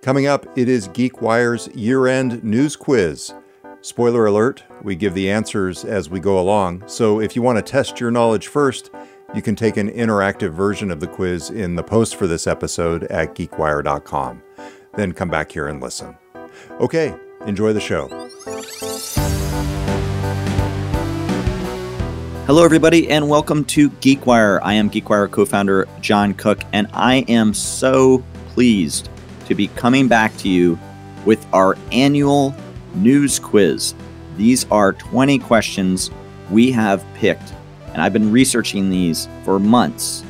Coming up, it is GeekWire's year-end news quiz. Spoiler alert, we give the answers as we go along, so if you want to test your knowledge first, you can take an interactive version of the quiz in the post for this episode at geekwire.com. Then come back here and listen. Okay, enjoy the show. Hello, everybody, and welcome to GeekWire. I am GeekWire co-founder John Cook, and I am so pleased to be coming back to you with our annual news quiz. These are 20 questions we have picked, and I've been researching these for months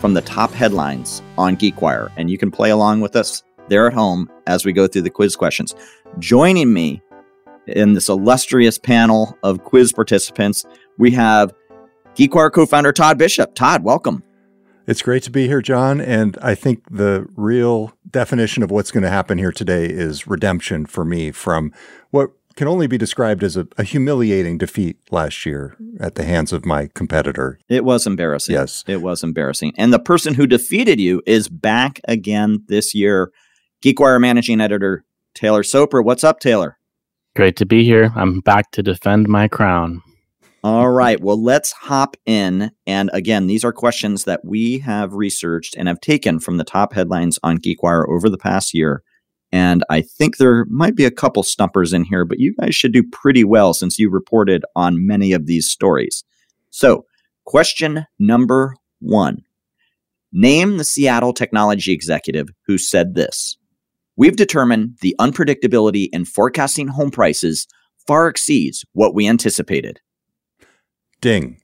from the top headlines on GeekWire, and you can play along with us there at home as we go through the quiz questions. Joining me in this illustrious panel of quiz participants, we have GeekWire co-founder Todd Bishop. Todd, welcome. It's great to be here, John. And I think the real definition of what's going to happen here today is redemption for me from what can only be described as a humiliating defeat last year at the hands of my competitor. It was embarrassing. Yes. It was embarrassing. And the person who defeated you is back again this year. GeekWire managing editor Taylor Soper. What's up, Taylor? Great to be here. I'm back to defend my crown. All right. Well, let's hop in. And again, these are questions that we have researched and have taken from the top headlines on GeekWire over the past year. And I think there might be a couple stumpers in here, but you guys should do pretty well since you reported on many of these stories. So, question number one. Name the Seattle technology executive who said this. We've determined the unpredictability in forecasting home prices far exceeds what we anticipated. Ding.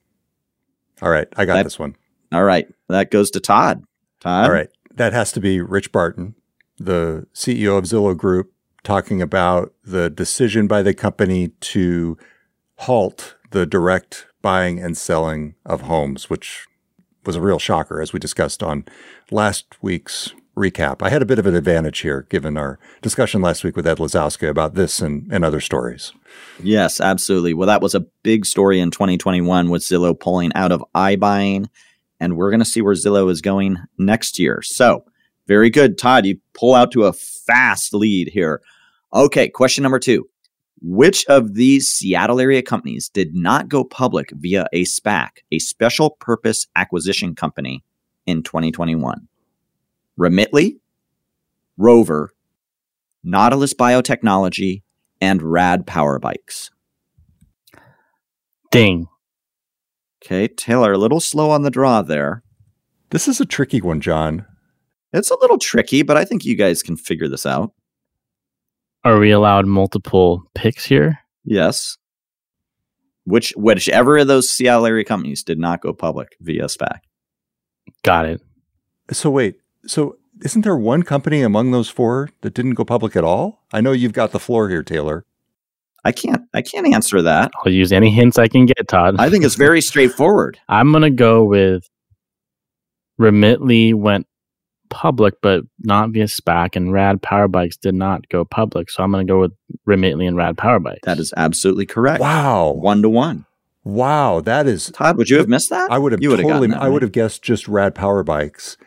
All right. I got this one. All right. That goes to Todd. Todd? All right. That has to be Rich Barton, the CEO of Zillow Group, talking about the decision by the company to halt the direct buying and selling of homes, which was a real shocker, as we discussed on last week's recap. I had a bit of an advantage here, given our discussion last week with Ed Lazowska about this and other stories. Yes, absolutely. Well, that was a big story in 2021 with Zillow pulling out of iBuying, and we're going to see where Zillow is going next year. So, very good, Todd. You pull out to a fast lead here. Okay, question number two. Which of these Seattle area companies did not go public via a SPAC, a special purpose acquisition company, in 2021? Remitly, Rover, Nautilus Biotechnology, and Rad Power Bikes. Ding. Okay, Taylor, a little slow on the draw there. This is a tricky one, John. It's a little tricky, but I think you guys can figure this out. Are we allowed multiple picks here? Yes. Whichever of those Seattle area companies did not go public via SPAC. Got it. So wait. So isn't there one company among those four that didn't go public at all? I know you've got the floor here, Taylor. I can't answer that. I'll use any hints I can get, Todd. I think it's very straightforward. I'm going to go with Remitly went public, but not via SPAC, and Rad Power Bikes did not go public. So I'm going to go with Remitly and Rad Power Bikes. That is absolutely correct. Wow. 1-1. Wow. That is... Todd, would you have missed that? I would have totally... That, right? I would have guessed just Rad Power Bikes.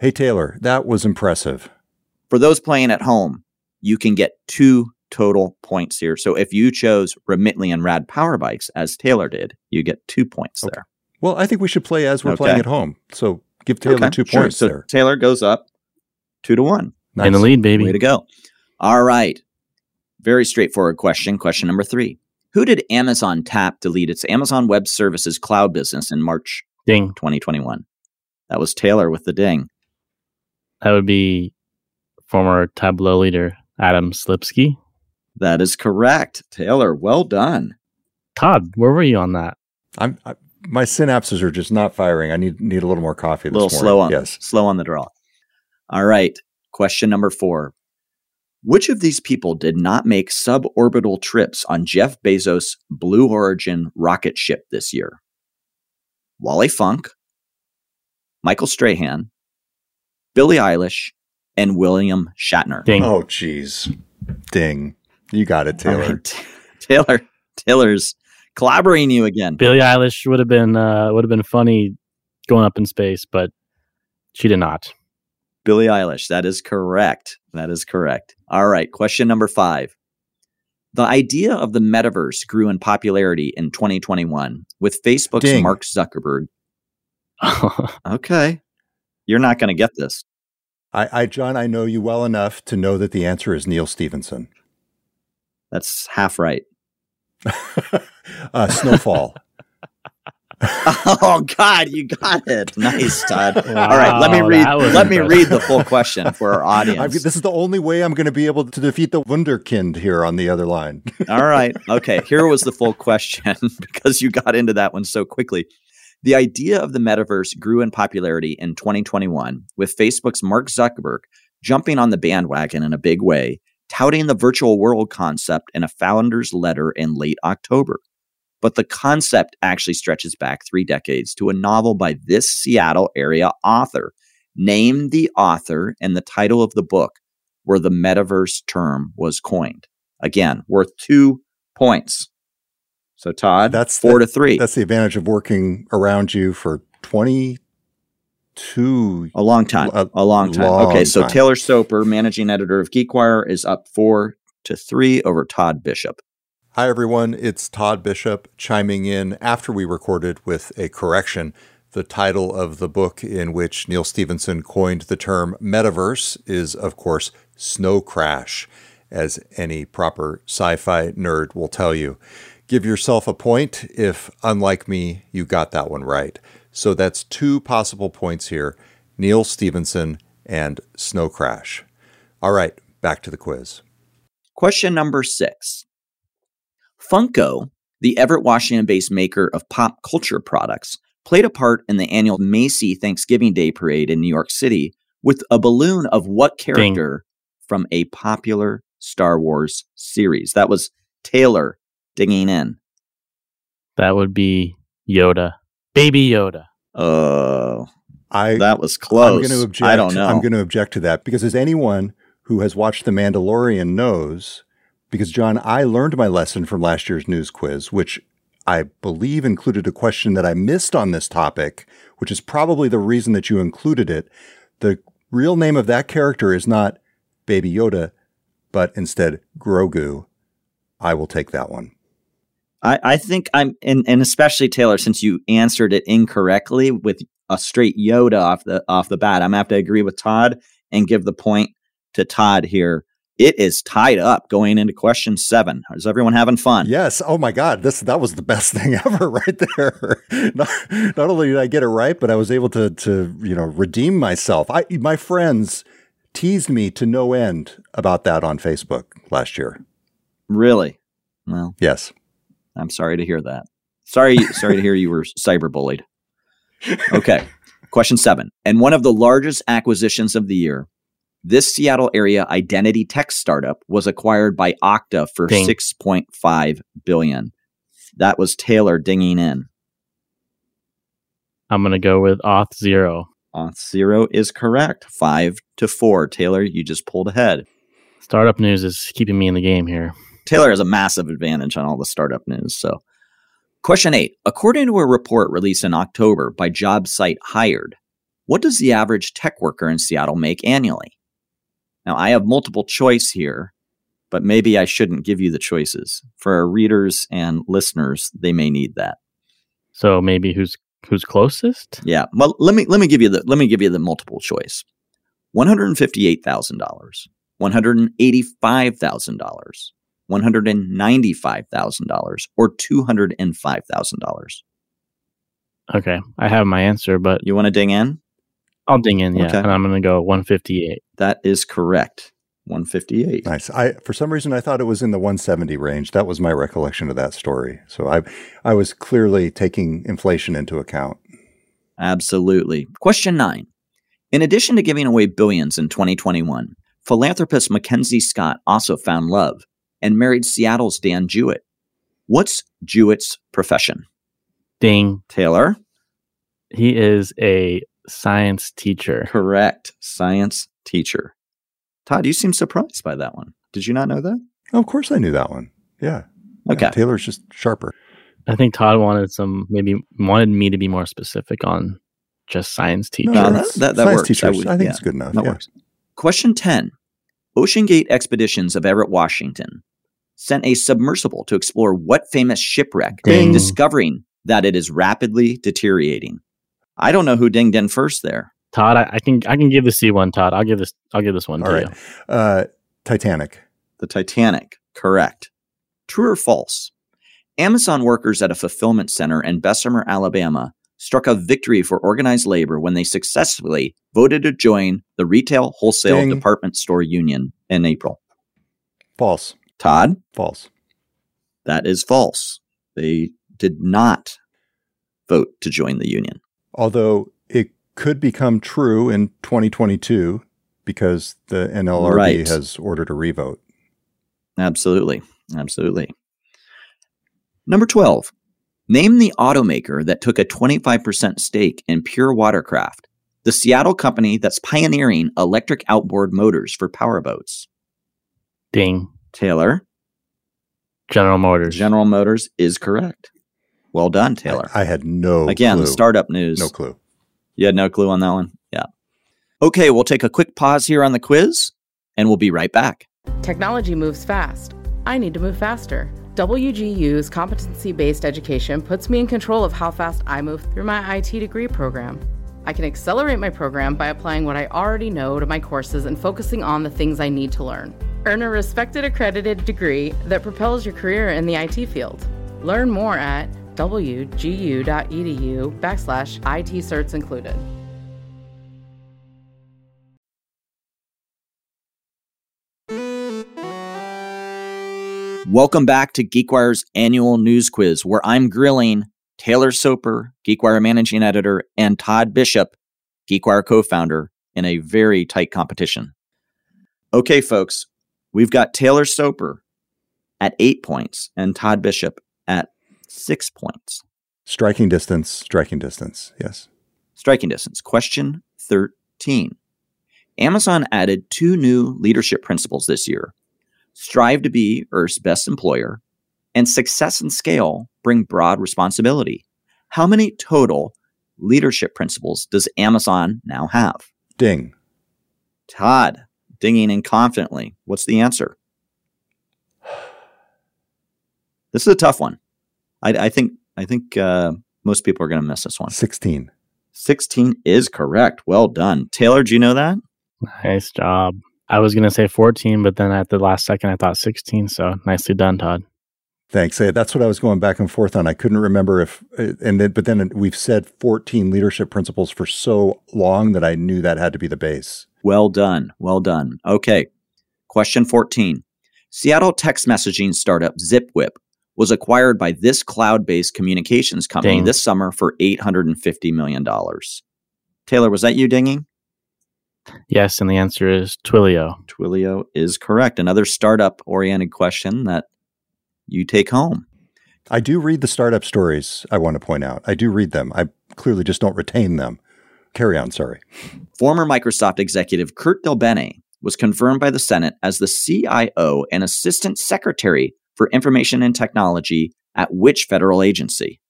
Hey, Taylor, that was impressive. For those playing at home, you can get 2 total points here. So if you chose Remitly and Rad Power Bikes, as Taylor did, you get 2 points there. Well, I think we should play as we're playing at home. So give Taylor 2 points there. So Taylor goes up 2-1. Nice. In the lead, baby. Way to go. All right. Very straightforward question. Question number 3. Who did Amazon tap to lead its Amazon Web Services cloud business in March 2021? That was Taylor with the ding. That would be former Tableau leader Adam Slipsky. That is correct. Taylor, well done. Todd, where were you on that? My synapses are just not firing. I need a little more coffee this morning. Slow on the draw. All right. Question number 4. Which of these people did not make suborbital trips on Jeff Bezos' Blue Origin rocket ship this year? Wally Funk, Michael Strahan, Billie Eilish, and William Shatner. Ding. Oh, geez. Ding. You got it, Taylor. Right. Taylor's clobbering you again. Billie Eilish would have been funny going up in space, but she did not. Billie Eilish. That is correct. That is correct. All right. Question number 5. The idea of the metaverse grew in popularity in 2021 with Facebook's Mark Zuckerberg. Okay. You're not going to get this. John, I know you well enough to know that the answer is Neal Stephenson. That's half right. Snowfall. Oh God, you got it. Nice, Todd. Wow, all right, let me read the full question for our audience. This is the only way I'm going to be able to defeat the Wunderkind here on the other line. All right. Okay, here was the full question because you got into that one so quickly. The idea of the metaverse grew in popularity in 2021 with Facebook's Mark Zuckerberg jumping on the bandwagon in a big way, touting the virtual world concept in a founder's letter in late October. But the concept actually stretches back 3 decades to a novel by this Seattle area author. Name the author and the title of the book where the metaverse term was coined. Again, worth 2 points. So Todd, that's 4-3. That's the advantage of working around you for 22. A long time. Okay, so Taylor Soper, managing editor of GeekWire, is up 4-3 over Todd Bishop. Hi, everyone. It's Todd Bishop chiming in after we recorded with a correction. The title of the book in which Neal Stephenson coined the term metaverse is, of course, Snow Crash, as any proper sci-fi nerd will tell you. Give yourself a point if, unlike me, you got that one right. So that's 2 possible points here, Neal Stephenson and Snow Crash. All right, back to the quiz. Question number 6. Funko, the Everett, Washington-based maker of pop culture products, played a part in the annual Macy Thanksgiving Day Parade in New York City with a balloon of what character from a popular Star Wars series? That was Taylor dinging in. That would be Yoda. Baby Yoda. Oh, that was close. I don't know. I'm going to object to that because as anyone who has watched The Mandalorian knows... Because, John, I learned my lesson from last year's news quiz, which I believe included a question that I missed on this topic, which is probably the reason that you included it. The real name of that character is not Baby Yoda, but instead Grogu. I will take that one. I think and especially Taylor, since you answered it incorrectly with a straight Yoda off the bat, I'm going to have to agree with Todd and give the point to Todd here. It is tied up going into question 7. Is everyone having fun? Yes. Oh, my God. That was the best thing ever right there. Not only did I get it right, but I was able to redeem myself. My friends teased me to no end about that on Facebook last year. Really? Well, yes. I'm sorry to hear that. Sorry to hear you were cyberbullied. Okay. Question 7. And one of the largest acquisitions of the year, this Seattle area identity tech startup was acquired by Okta for $6.5 billion. That was Taylor dinging in. I'm going to go with Auth0. Auth0 is correct. 5-4. Taylor, you just pulled ahead. Startup news is keeping me in the game here. Taylor has a massive advantage on all the startup news. So, question 8. According to a report released in October by job site Hired, what does the average tech worker in Seattle make annually? Now, I have multiple choice here, but maybe I shouldn't give you the choices. For our readers and listeners, they may need that. So maybe who's closest? Yeah. Well, let me give you the multiple choice. $158,000, $185,000, $195,000, or $205,000. Okay, I have my answer, but you want to ding in? I'll ding in, yeah. Okay. And I'm going to go 158. That is correct. 158. Nice. For some reason, I thought it was in the 170 range. That was my recollection of that story. So I was clearly taking inflation into account. Absolutely. Question 9. In addition to giving away billions in 2021, philanthropist Mackenzie Scott also found love and married Seattle's Dan Jewett. What's Jewett's profession? Ding. Taylor? He is a science teacher. Correct. Science teacher. Todd, you seem surprised by that one. Did you not know that? Oh, of course I knew that one. Yeah. Okay. Yeah, Taylor's just sharper. I think Todd wanted me to be more specific on just science teachers. No, that science works. Teachers. I think it's good enough. That works. Question 10. OceanGate Expeditions of Everett, Washington sent a submersible to explore what famous shipwreck, discovering that it is rapidly deteriorating. I don't know who dinged in first there. Todd, I can give the C one, Todd. I'll give this one to you. Titanic. The Titanic, correct. True or false? Amazon workers at a fulfillment center in Bessemer, Alabama, struck a victory for organized labor when they successfully voted to join the Retail Wholesale Department Store Union in April. False. Todd? False. That is false. They did not vote to join the union. Although it could become true in 2022 because the NLRB has ordered a revote. Absolutely. Absolutely. Number 12. Name the automaker that took a 25% stake in Pure Watercraft, the Seattle company that's pioneering electric outboard motors for powerboats. Ding. Taylor. General Motors. General Motors is correct. Well done, Taylor. I had no clue. Again, startup news. No clue. You had no clue on that one? Yeah. Okay, we'll take a quick pause here on the quiz, and we'll be right back. Technology moves fast. I need to move faster. WGU's competency-based education puts me in control of how fast I move through my IT degree program. I can accelerate my program by applying what I already know to my courses and focusing on the things I need to learn. Earn a respected, accredited degree that propels your career in the IT field. Learn more at wgu.edu/IT certs included. Welcome back to GeekWire's annual news quiz, where I'm grilling Taylor Soper, GeekWire managing editor, and Todd Bishop, GeekWire co-founder, in a very tight competition. Okay, folks, we've got Taylor Soper at 8 points and Todd Bishop at 6 points. Striking distance, yes. Striking distance. Question 13. Amazon added 2 new leadership principles this year. Strive to be Earth's best employer, and success and scale bring broad responsibility. How many total leadership principles does Amazon now have? Ding. Todd, dinging in confidently. What's the answer? This is a tough one. I think most people are going to miss this one. 16. 16 is correct. Well done. Taylor, do you know that? Nice job. I was going to say 14, but then at the last second, I thought 16. So nicely done, Todd. Thanks. Hey, that's what I was going back and forth on. I couldn't remember but then we've said 14 leadership principles for so long that I knew that had to be the base. Well done. Well done. Okay. Question 14. Seattle text messaging startup Zipwhip was acquired by this cloud-based communications company this summer for $850 million. Taylor, was that you dinging? Yes, and the answer is Twilio. Twilio is correct. Another startup-oriented question that you take home. I do read the startup stories, I want to point out. I do read them. I clearly just don't retain them. Carry on, sorry. Former Microsoft executive Kurt Del Bene was confirmed by the Senate as the CIO and Assistant Secretary for Information and Technology at which federal agency?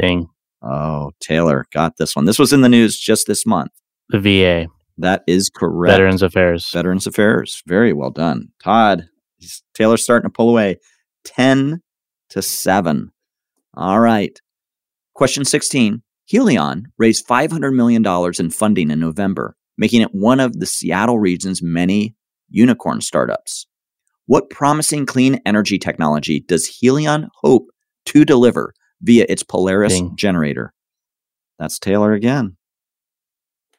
Dang. Oh, Taylor got this one. This was in the news just this month. The VA. That is correct. Veterans Affairs. Veterans Affairs. Very well done. Todd, Taylor's starting to pull away 10-7. All right. Question 16. Helion raised $500 million in funding in November, making it one of the Seattle region's many unicorn startups. What promising clean energy technology does Helion hope to deliver via its Polaris generator? That's Taylor again.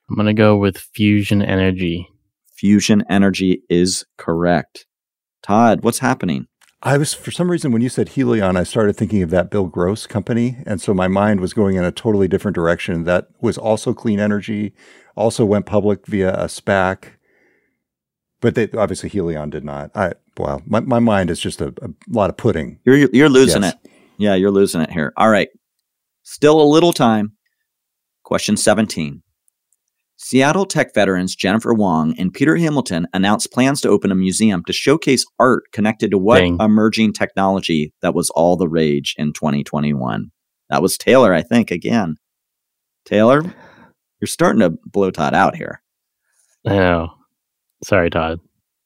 I'm going to go with fusion energy. Fusion energy is correct. Todd, what's happening? I was, for some reason, when you said Helion, I started thinking of that Bill Gross company. And so my mind was going in a totally different direction. That was also clean energy, also went public via a SPAC. But they, obviously Helion did not. Wow. My mind is just a lot of pudding. You're losing it. Yeah, you're losing it here. All right. Still a little time. Question 17. Seattle Tech veterans Jennifer Wong and Peter Hamilton announced plans to open a museum to showcase art connected to what emerging technology that was all the rage in 2021. That was Taylor, I think, again. Taylor? You're starting to blow Todd out here. Oh, sorry, Todd.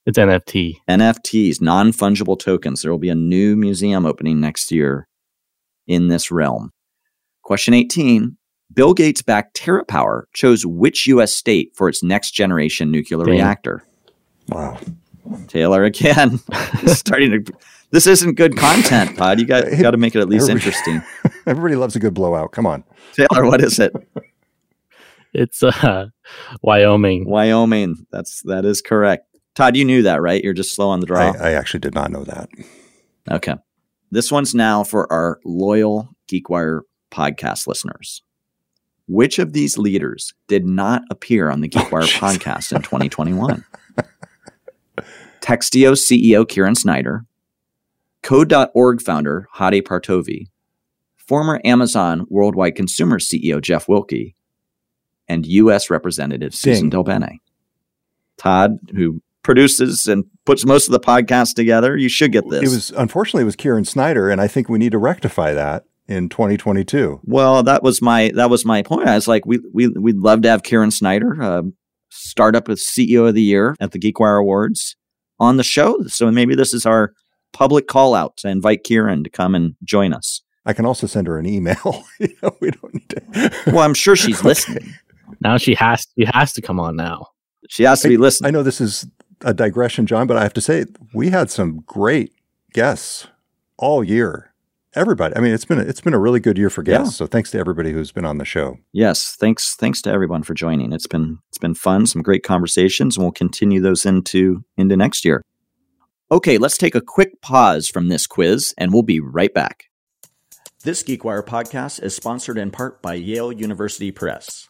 It's NFT. NFTs, non-fungible tokens. There will be a new museum opening next year in this realm. Question 18. Bill Gates-backed TerraPower chose which U.S. state for its next-generation nuclear reactor? Wow. Taylor, again, starting to... This isn't good content, Todd. You got to make it at least interesting. Everybody loves a good blowout. Come on. Taylor, what is it? It's Wyoming. Wyoming. That is correct. Todd, you knew that, right? You're just slow on the draw. I actually did not know that. Okay. This one's now for our loyal GeekWire podcast listeners. Which of these leaders did not appear on the GeekWire podcast in 2021? Textio CEO Kieran Snyder, Code.org founder Hadi Partovi, former Amazon Worldwide Consumer CEO Jeff Wilke, and U.S. Representative Susan Delbene. Todd, who produces and puts most of the podcast together, you should get this. Unfortunately, it was Kieran Snyder, and I think we need to rectify that in 2022. Well, that was my point. I was like, we'd love to have Kieran Snyder, startup as CEO of the year at the GeekWire Awards, on the show. So maybe this is our public call out to invite Kieran to come and join us. I can also send her an email. We don't need to. Well, I'm sure she's listening. Now she has to come on now. She has to be listening. I know this is a digression, John, but I have to say we had some great guests all year. Everybody. I mean, it's been a really good year for guests. Yeah. So thanks to everybody who's been on the show. Yes, thanks to everyone for joining. It's been fun, some great conversations, and we'll continue those into next year. Okay, let's take a quick pause from this quiz and we'll be right back. This GeekWire podcast is sponsored in part by Yale University Press.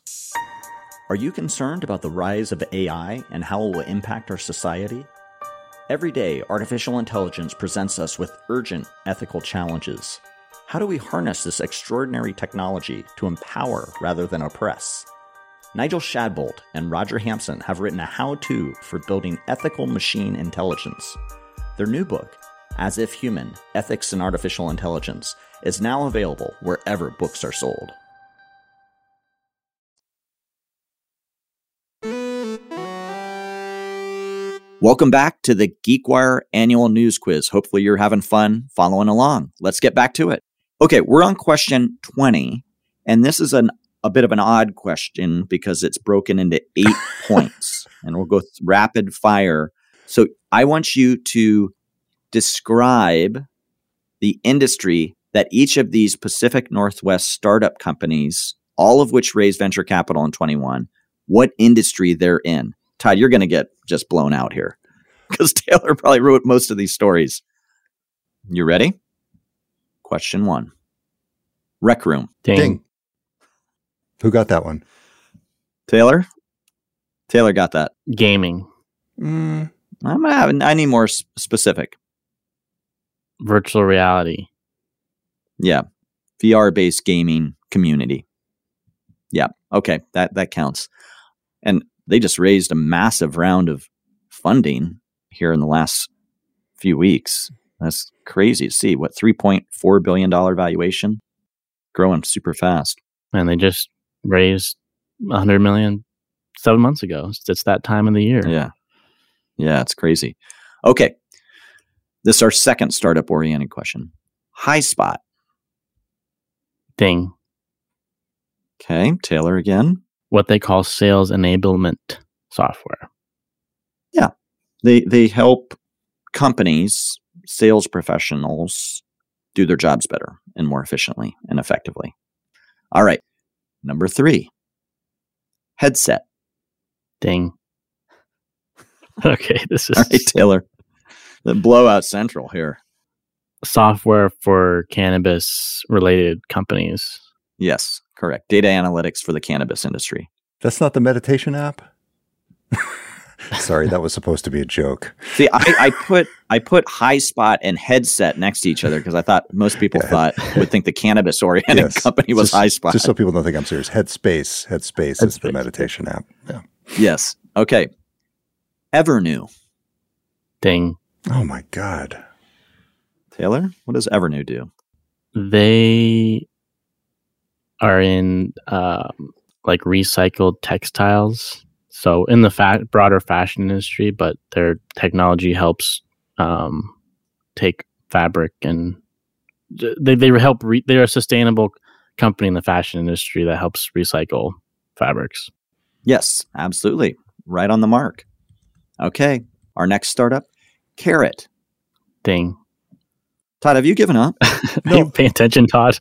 Are you concerned about the rise of AI and how it will impact our society? Every day, artificial intelligence presents us with urgent ethical challenges. How do we harness this extraordinary technology to empower rather than oppress? Nigel Shadbolt and Roger Hampson have written a how-to for building ethical machine intelligence. Their new book, As If Human, Ethics in Artificial Intelligence, is now available wherever books are sold. Welcome back to the GeekWire Annual News Quiz. Hopefully you're having fun following along. Let's get back to it. Okay, we're on question 20, and this is a bit of an odd question because it's broken into 8 points, and we'll go rapid fire. So I want you to describe the industry that each of these Pacific Northwest startup companies, all of which raised venture capital in 21, what industry they're in. Todd, you're going to get just blown out here because Taylor probably wrote most of these stories. You ready? Question 1. Rec Room. Ding. Who got that one? Taylor? Taylor got that. Gaming. I need more specific. Virtual reality. Yeah. VR-based gaming community. Yeah. Okay. That counts. And they just raised a massive round of funding here in the last few weeks. That's crazy to see. What, $3.4 billion valuation? Growing super fast. And they just raised $100 million 7 months ago. It's that time of the year. Yeah, it's crazy. Okay. This is our second startup-oriented question. Highspot. Ding. Okay, Taylor again. What they call sales enablement software. Yeah. They help companies, sales professionals, do their jobs better and more efficiently and effectively. All right. Number 3. Headset. Ding. Okay, this is... All right, Taylor. The blowout central here. Software for cannabis-related companies. Yes, correct. Data analytics for the cannabis industry. That's not the meditation app? Sorry, that was supposed to be a joke. See, I put Highspot and Headset next to each other because I thought most people would think the cannabis-oriented company was Highspot. Just so people don't think I'm serious. Headspace is the meditation app. Yeah. Yes. Okay. Evernue. Ding. Oh, my God. Taylor, what does Evernu do? They are in like recycled textiles. So in the broader fashion industry, but their technology helps take fabric, and they're a sustainable company in the fashion industry that helps recycle fabrics. Yes, absolutely. Right on the mark. Okay. Our next startup, Carrot. Ding. Todd, have you given up? No. Are you paying attention, Todd?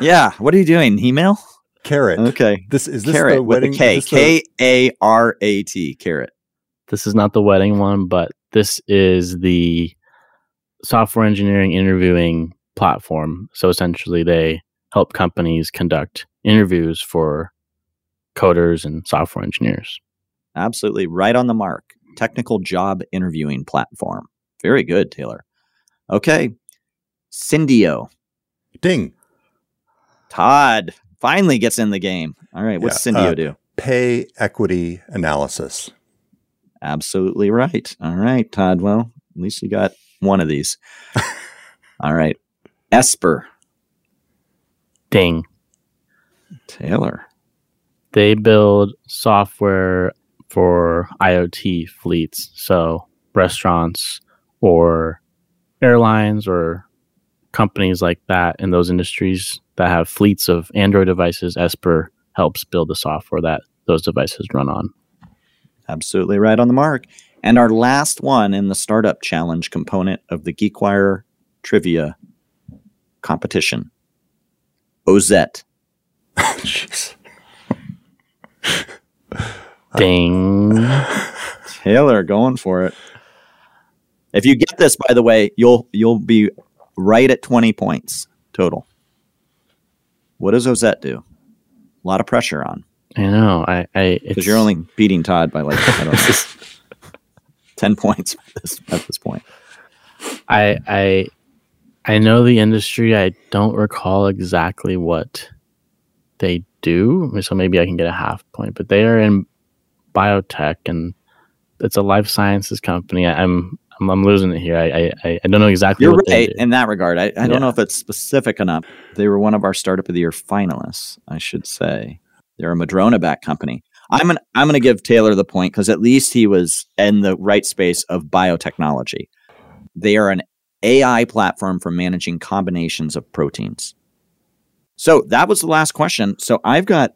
Yeah. What are you doing? Email? Carrot. Okay. Is this Carrot, the wedding? With a K. K-A-R-A-T. Carrot. This is not the wedding one, but this is the software engineering interviewing platform. So essentially they help companies conduct interviews for coders and software engineers. Absolutely. Right on the mark. Technical job interviewing platform. Very good, Taylor. Okay. Syndio. Ding. Todd finally gets in the game. All right. What's Syndio do? Pay equity analysis. Absolutely right. All right, Todd. Well, at least you got one of these. All right. Esper. Ding. Taylor. They build software for IoT fleets, so restaurants or airlines or companies like that in those industries that have fleets of Android devices. Esper helps build the software that those devices run on. Absolutely right on the mark. And our last one in the startup challenge component of the GeekWire trivia competition, Ozette. Jeez. Ding. Taylor going for it. If you get this, by the way, you'll be right at 20 points total. What does Ozette do? A lot of pressure on. I know. Because you're only beating Todd by like 10 points at this point. I know the industry. I don't recall exactly what they do, so maybe I can get a half point, but they are in biotech and it's a life sciences company. I'm losing it here. I don't know exactly. You're what right in that regard. I don't know if it's specific enough. They were one of our startup of the year finalists, I should say. They're a Madrona-backed company. I'm gonna give Taylor the point because at least he was in the right space of biotechnology. They are an AI platform for managing combinations of proteins. So that was the last question. So I've got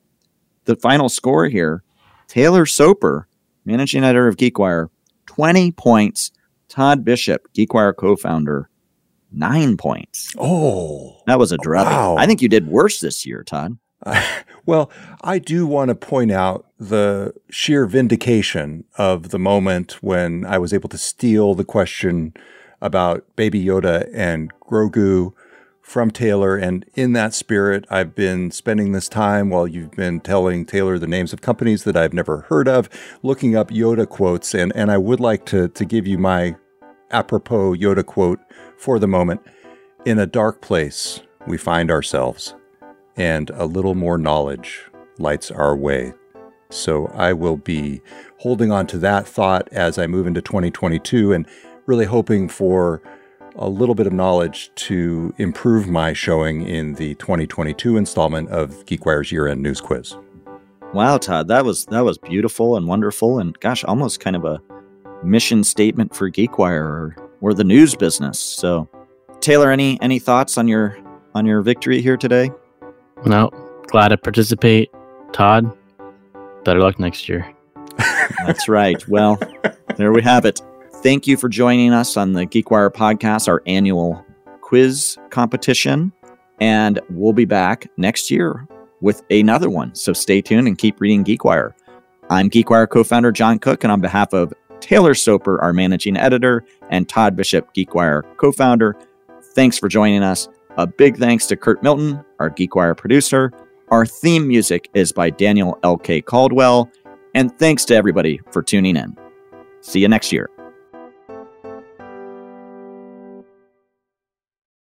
the final score here. Taylor Soper, managing editor of GeekWire, 20 points. Todd Bishop, GeekWire co-founder, 9 points. Oh. That was a drubbing. Wow. I think you did worse this year, Todd. Well, I do want to point out the sheer vindication of the moment when I was able to steal the question about Baby Yoda and Grogu from Taylor. And in that spirit, I've been spending this time while you've been telling Taylor the names of companies that I've never heard of, looking up Yoda quotes. And I would like to give you my apropos Yoda quote for the moment. In a dark place, we find ourselves, and a little more knowledge lights our way. So I will be holding on to that thought as I move into 2022 and really hoping for a little bit of knowledge to improve my showing in the 2022 installment of GeekWire's year-end news quiz. Wow, Todd, that was beautiful and wonderful, and gosh, almost kind of a mission statement for GeekWire or the news business. So, Taylor, any thoughts on your victory here today? No, glad to participate. Todd, better luck next year. That's right. Well, there we have it. Thank you for joining us on the GeekWire podcast, our annual quiz competition. And we'll be back next year with another one. So stay tuned and keep reading GeekWire. I'm GeekWire co-founder John Cook, and on behalf of Taylor Soper, our managing editor, and Todd Bishop, GeekWire co-founder, thanks for joining us. A big thanks to Kurt Milton, our GeekWire producer. Our theme music is by Daniel L.K. Caldwell. And thanks to everybody for tuning in. See you next year.